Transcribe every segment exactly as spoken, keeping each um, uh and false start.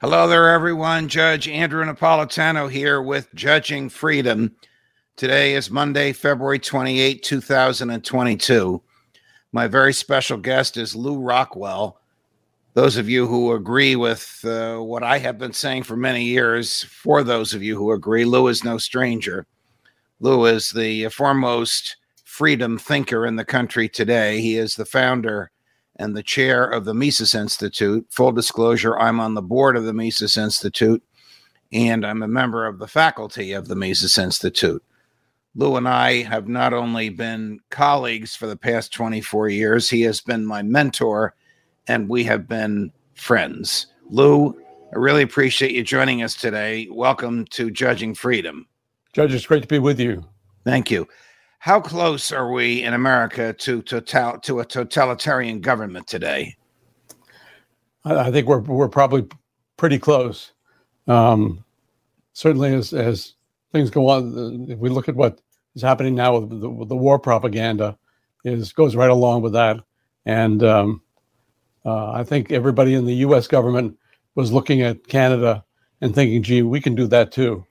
Hello there, everyone. Judge Andrew Napolitano here with Judging Freedom. Today is Monday, February twenty-eighth, two thousand twenty-two. My very special guest is Lew Rockwell. Those of you who agree with uh, what I have been saying for many years, for those of you who agree, Lew is no stranger. Lew is the foremost freedom thinker in the country today. He is the founder and the chair of the Mises Institute. Full disclosure, I'm on the board of the Mises Institute, and I'm a member of the faculty of the Mises Institute. Lew and I have not only been colleagues for the past twenty-four years, he has been my mentor, and we have been friends. Lew, I really appreciate you joining us today. Welcome to Judging Freedom. Judge, it's great to be with you. Thank you. How close are we in America to total, to a totalitarian government today? I think we're we're probably pretty close. Um, certainly, as as things go on, if we look at what is happening now with the, with the war propaganda, is goes right along with that. And um, uh, I think everybody in the U S government was looking at Canada and thinking, "Gee, we can do that too."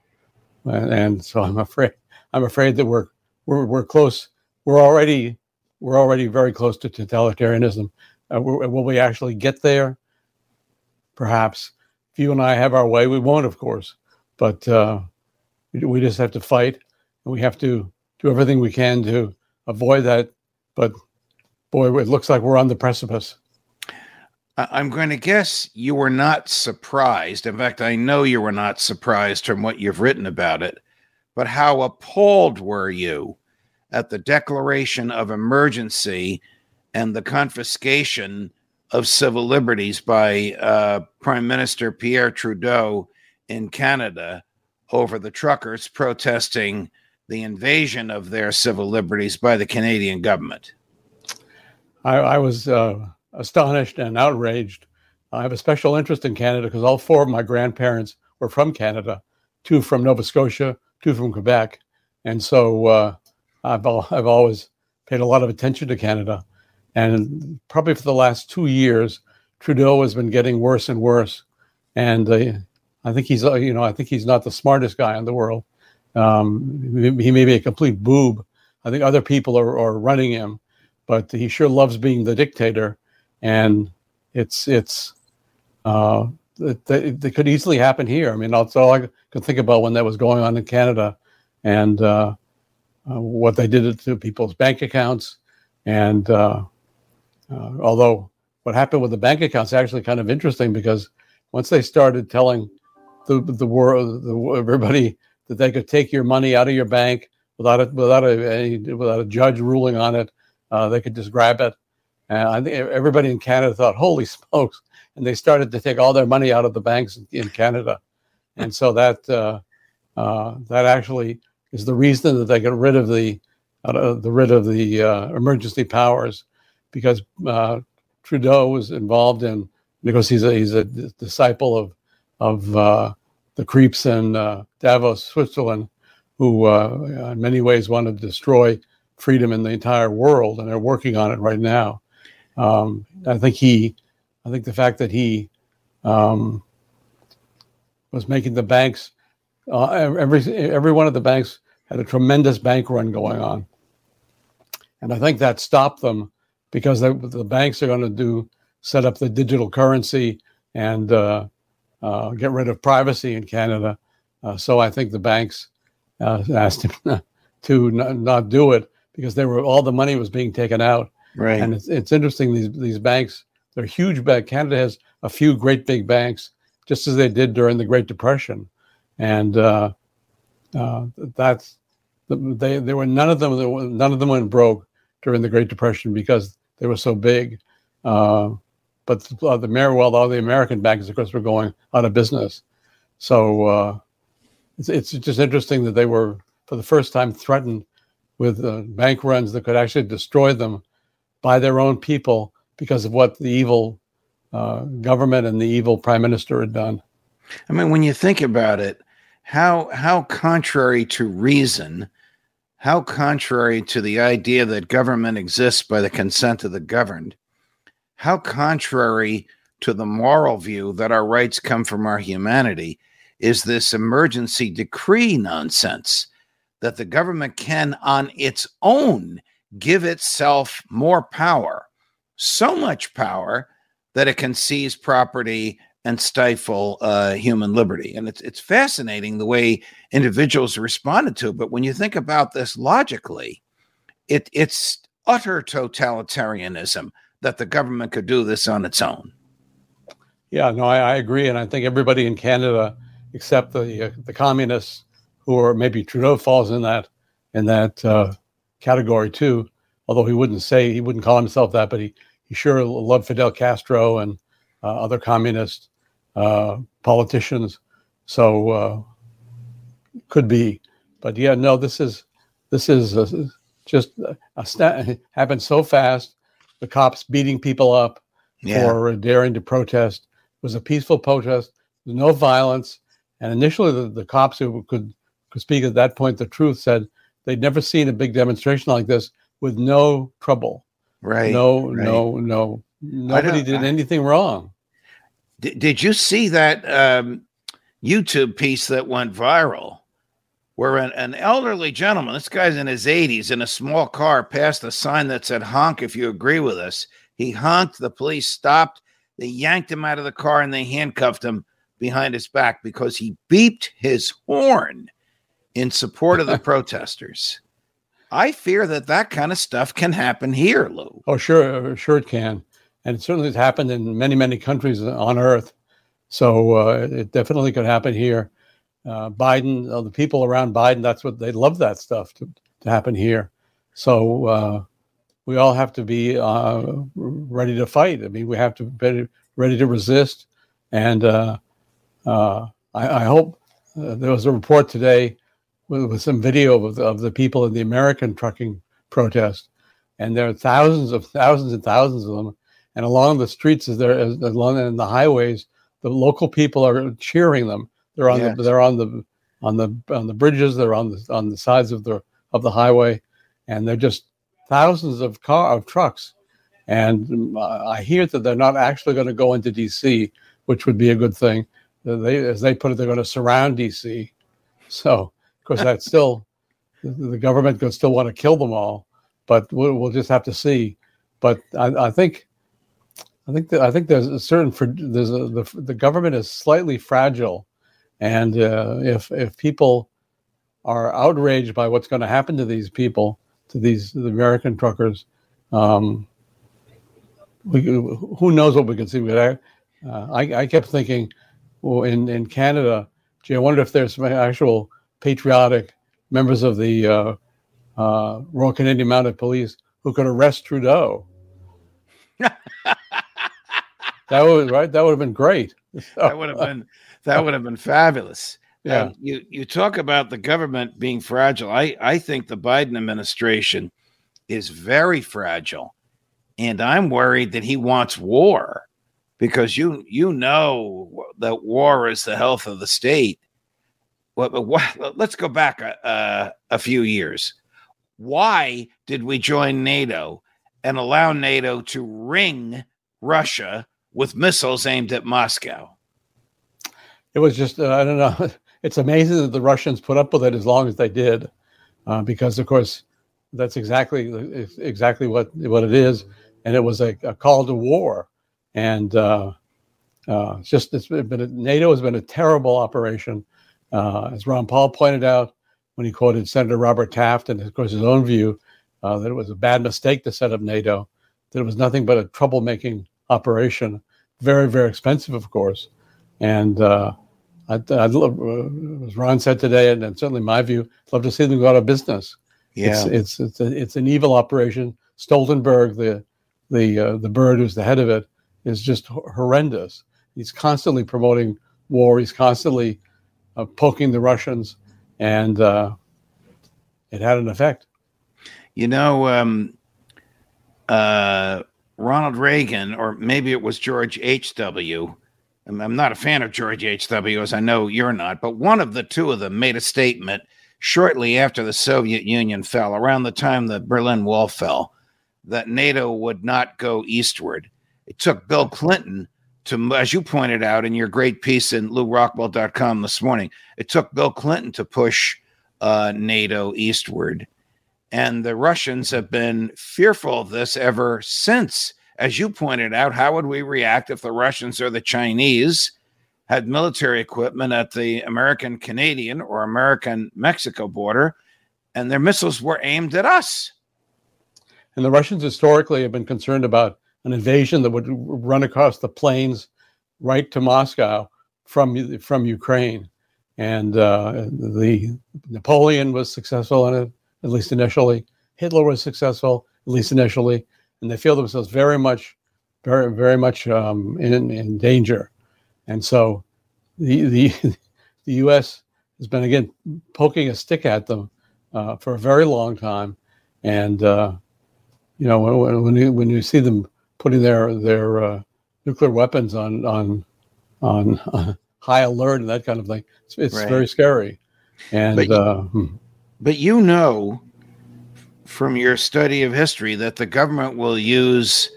And, and so I'm afraid I'm afraid that we're We're we're close. We're already we're already very close to totalitarianism. Uh, will we actually get there? Perhaps. If you and I have our way, we won't, of course. But uh, we just have to fight, and we have to do everything we can to avoid that. But boy, it looks like we're on the precipice. I'm going to guess you were not surprised. In fact, I know you were not surprised from what you've written about it. But how appalled were you at the declaration of emergency and the confiscation of civil liberties by uh, Prime Minister Pierre Trudeau in Canada over the truckers protesting the invasion of their civil liberties by the Canadian government? I, I was uh, astonished and outraged. I have a special interest in Canada because all four of my grandparents were from Canada, two from Nova Scotia, two from Quebec, and so uh, I've al- I've always paid a lot of attention to Canada, and probably for the last two years, Trudeau has been getting worse and worse, and uh, I think he's uh, you know I think he's not the smartest guy in the world. Um, he may be a complete boob. I think other people are, are running him, but he sure loves being the dictator, and it's it's uh, that it, it could easily happen here. I mean, that's all I could think about when that was going on in Canada, and uh, uh, what they did to people's bank accounts. And uh, uh, although what happened with the bank accounts is actually kind of interesting, because once they started telling the the world, the, everybody, that they could take your money out of your bank without a, without a any, without a judge ruling on it, uh, they could just grab it. And I think everybody in Canada thought, "Holy smokes!" And they started to take all their money out of the banks in Canada. And so that uh, uh, that actually is the reason that they got rid of the uh, the rid of the uh, emergency powers, because uh, Trudeau was involved in, because he's a, he's a disciple of of uh, the creeps in uh, Davos, Switzerland, who uh, in many ways want to destroy freedom in the entire world, and they're working on it right now. Um, I think he. I think the fact that he um, was making the banks, uh, every every one of the banks had a tremendous bank run going on, and I think that stopped them, because they, the banks are going to do set up the digital currency and uh, uh, get rid of privacy in Canada. Uh, so I think the banks uh, asked him to not, not do it, because they were all the money was being taken out. Right, and it's it's interesting these these banks. They're huge banks. Canada has a few great big banks, just as they did during the Great Depression, and uh, uh, that's They, there were none of them. That were, none of them went broke during the Great Depression because they were so big. Uh, but the, uh, the Merrill, all the American banks, of course, were going out of business. So uh, it's, it's just interesting that they were, for the first time, threatened with uh, bank runs that could actually destroy them by their own people because of what the evil uh, government and the evil prime minister had done. I mean, when you think about it, how how contrary to reason, how contrary to the idea that government exists by the consent of the governed, how contrary to the moral view that our rights come from our humanity is this emergency decree nonsense that the government can, on its own, give itself more power, so much power that it can seize property and stifle uh, human liberty. And it's it's fascinating the way individuals responded to it. But when you think about this logically, it it's utter totalitarianism that the government could do this on its own. Yeah, no, I, I agree. And I think everybody in Canada, except the uh, the communists, who are maybe Trudeau falls in that in that uh, category too, although he wouldn't say, he wouldn't call himself that, but he, he sure loved Fidel Castro and uh, other communists. Uh, politicians, so uh, could be, but yeah, no. This is this is uh, just a st- happened so fast. The cops beating people up yeah. for daring to protest. It was a peaceful protest, no violence. And initially, the, the cops who could, could speak at that point the truth said they'd never seen a big demonstration like this with no trouble. Right? No, right. no, no. Nobody did I... anything wrong. Did you see that um, YouTube piece that went viral where an, an elderly gentleman, this guy's in his eighties, in a small car, passed a sign that said, honk if you agree with us. He honked, the police stopped, they yanked him out of the car, and they handcuffed him behind his back because he beeped his horn in support of the protesters. I fear that that kind of stuff can happen here, Lou. Oh, sure, sure it can. And it certainly has happened in many, many countries on Earth. So uh, it definitely could happen here. Uh, Biden, uh, the people around Biden, that's what they love, that stuff to, to happen here. So uh, we all have to be uh, ready to fight. I mean, we have to be ready to resist. And uh, uh, I, I hope uh, there was a report today with, with some video of, of the people in the American trucking protest. And there are thousands of thousands and thousands of them. And along the streets, as there, as along in the highways, the local people are cheering them. They're on, yes. the, they're on the, on the, on the bridges. They're on the, on the sides of the, of the highway, and they're just thousands of car of trucks. And I hear that they're not actually going to go into D C, which would be a good thing. They, as they put it, they're going to surround D C. So, of course, that's still the government could still want to kill them all, but we'll, we'll just have to see. But I, I think. I think that I think there's a certain there's a, the the government is slightly fragile, and uh, if if people are outraged by what's going to happen to these people, to these the American truckers, um, we, who knows what we can see? But I, uh, I I kept thinking, well, in in Canada, gee, I wonder if there's some actual patriotic members of the uh, uh, Royal Canadian Mounted Police who could arrest Trudeau. That would right. That would have been great. So, that would have been. That would have been fabulous. Yeah. Uh, you you talk about the government being fragile. I I think the Biden administration is very fragile, and I'm worried that he wants war, because you you know that war is the health of the state. Well, but what, let's go back a, a a few years. Why did we join NATO and allow NATO to ring Russia with missiles aimed at Moscow? It was just, uh, I don't know. It's amazing that the Russians put up with it as long as they did, uh, because, of course, that's exactly exactly what, what it is. And it was a, a call to war. And uh, uh, it's just, it's been a, NATO has been a terrible operation. Uh, as Ron Paul pointed out when he quoted Senator Robert Taft and, of course, his own view, uh, that it was a bad mistake to set up NATO, that it was nothing but a troublemaking operation. Very, very expensive, of course. And uh, I'd, I'd love, uh, as Ron said today, and, and certainly my view, I'd love to see them go out of business. Yeah, it's it's it's, a, it's an evil operation. Stoltenberg, the the uh, the bird who's the head of it, is just horrendous. He's constantly promoting war. He's constantly uh, poking the Russians, and uh, it had an effect. You know, um, uh, Ronald Reagan, or maybe it was George H W I'm not a fan of George H W, as I know you're not, but one of the two of them made a statement shortly after the Soviet Union fell, around the time the Berlin Wall fell, that NATO would not go eastward. It took Bill Clinton to, as you pointed out in your great piece in Lew Rockwell dot com this morning, it took Bill Clinton to push uh, NATO eastward. And the Russians have been fearful of this ever since. As you pointed out, how would we react if the Russians or the Chinese had military equipment at the American-Canadian or American-Mexico border, and their missiles were aimed at us? And the Russians historically have been concerned about an invasion that would run across the plains right to Moscow from, from Ukraine. And uh, the Napoleon was successful in it, at least initially. Hitler was successful, at least initially. And they feel themselves very much, very, very much um, in, in danger. And so the, the the U S has been, again, poking a stick at them uh, for a very long time. And, uh, you know, when, when, you, when you see them putting their their uh, nuclear weapons on on, on on high alert and that kind of thing, it's, it's right. very scary. And but, uh, hmm. but you know, from your study of history, that the government will use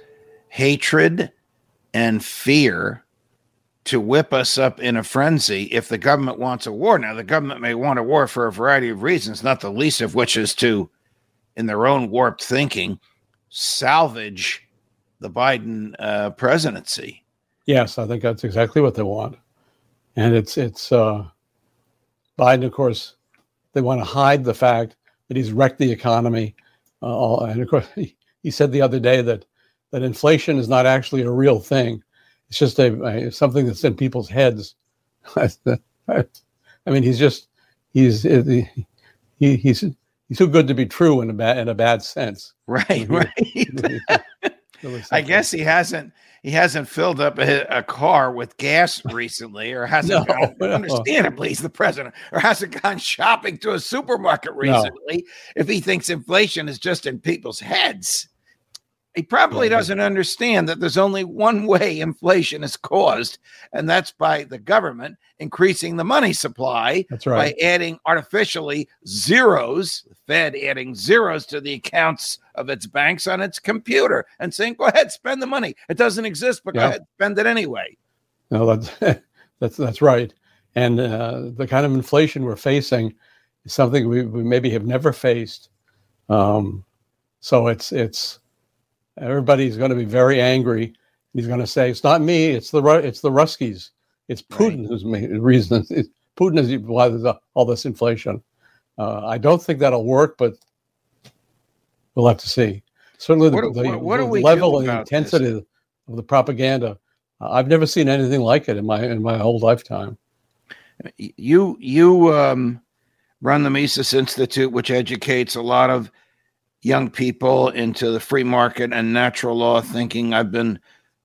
hatred and fear to whip us up in a frenzy if the government wants a war. Now, the government may want a war for a variety of reasons, not the least of which is to, in their own warped thinking, salvage the Biden uh, presidency. Yes, I think that's exactly what they want. And it's, it's uh, Biden, of course, they want to hide the fact that he's wrecked the economy. Uh, and of course, he, he said the other day that, that inflation is not actually a real thing. It's just a, a something that's in people's heads. I mean, he's just, he's, he, he's, he's too good to be true in a bad, in a bad sense. Right. Right. I guess he hasn't, he hasn't filled up a, a car with gas recently, or hasn't, no, gone, no. understandably, he's the president, or hasn't gone shopping to a supermarket recently. No. If he thinks inflation is just in people's heads, he probably no. doesn't understand that there's only one way inflation is caused, and that's by the government increasing the money supply that's right. by adding artificially zeros, the Fed adding zeros to the accounts of its banks on its computer and saying, go ahead, spend the money. It doesn't exist, but yeah. go ahead, spend it anyway. No, that's, that's, that's right. And uh, the kind of inflation we're facing is something we, we maybe have never faced. Um, so it's, it's, everybody's going to be very angry. He's going to say, it's not me, it's the it's the Ruskies. It's Putin right. who's made the reason. It's, Putin is why there's all this inflation. Uh, I don't think that'll work, but we'll have to see. Certainly what, the, what, what the, the level and intensity this? of the propaganda, uh, I've never seen anything like it in my in my whole lifetime. You, you um, run the Mises Institute, which educates a lot of young people into the free market and natural law thinking. I've been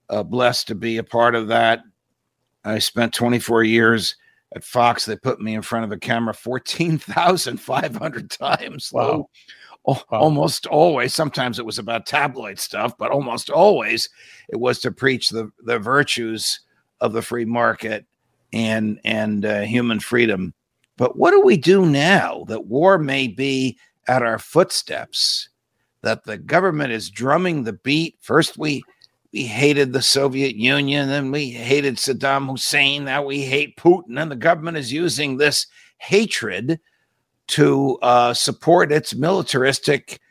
uh, blessed to be a part of that. I spent twenty-four years at Fox. They put me in front of a camera fourteen thousand five hundred times. Wow. Oh, wow. Almost always. Sometimes it was about tabloid stuff, but almost always it was to preach the, the virtues of the free market and, and uh, human freedom. But what do we do now that war may be at our footsteps, that the government is drumming the beat? First, we we hated the Soviet Union, then we hated Saddam Hussein, now we hate Putin, and the government is using this hatred to uh, support its militaristic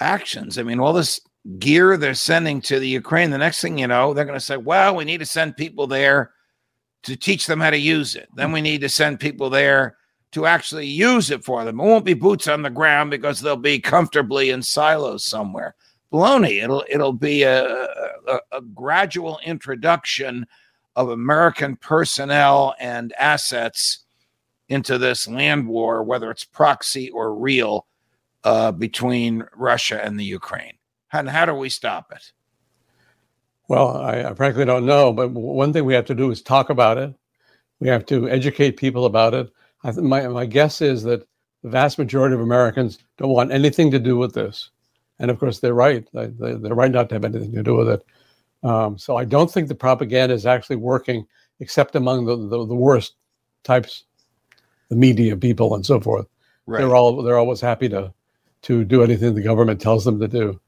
actions. I mean, all this gear they're sending to the Ukraine, the next thing you know, they're going to say, well, we need to send people there to teach them how to use it. Then we need to send people there to actually use it for them. It won't be boots on the ground because they'll be comfortably in silos somewhere. Baloney. It'll it'll be a, a, a gradual introduction of American personnel and assets into this land war, whether it's proxy or real, uh, between Russia and the Ukraine? And how do we stop it? Well, I, I frankly don't know, but one thing we have to do is talk about it. We have to educate people about it. I th- my, my guess is that the vast majority of Americans don't want anything to do with this. And of course, they're right. They, they, they're right not to have anything to do with it. Um, so I don't think the propaganda is actually working, except among the, the, the worst types, the media people and so forth. Right. They're all they're always happy to to do anything the government tells them to do.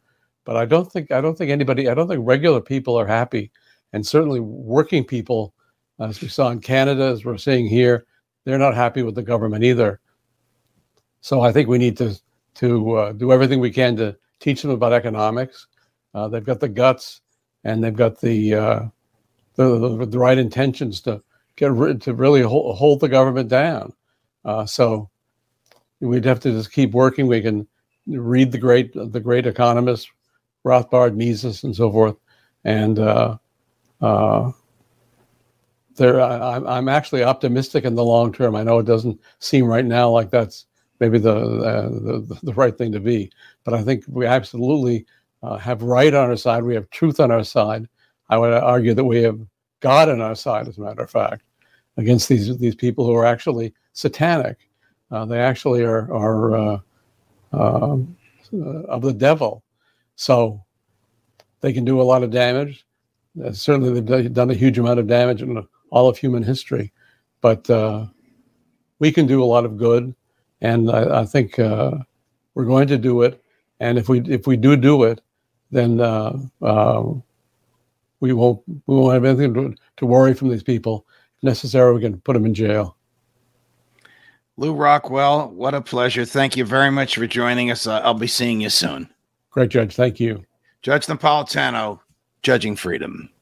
But I don't think I don't think anybody I don't think regular people are happy, and certainly working people, as we saw in Canada, as we're seeing here, they're not happy with the government either. So I think we need to to uh, do everything we can to teach them about economics. Uh, they've got the guts and they've got the uh, the, the, the right intentions to get rid, to really hold, hold the government down. Uh, so we'd have to just keep working. We can read the great the great economists, Rothbard, Mises, and so forth. And uh, uh, there, I, I'm actually optimistic in the long term. I know it doesn't seem right now like that's maybe the uh, the, the right thing to be, but I think we absolutely uh, have right on our side. We have truth on our side. I would argue that we have God on our side, as a matter of fact, against these these people who are actually satanic. Uh, they actually are are uh, uh, of the devil. So they can do a lot of damage. Uh, certainly, they've done a huge amount of damage in all of human history. But uh, we can do a lot of good, and I, I think uh, we're going to do it. And if we if we do do it, then uh, uh, we won't we won't have anything to, to worry from these people. If necessary, we can put them in jail. Lew Rockwell, what a pleasure! Thank you very much for joining us. Uh, I'll be seeing you soon. Great, Judge. Thank you. Judge Napolitano, Judging Freedom.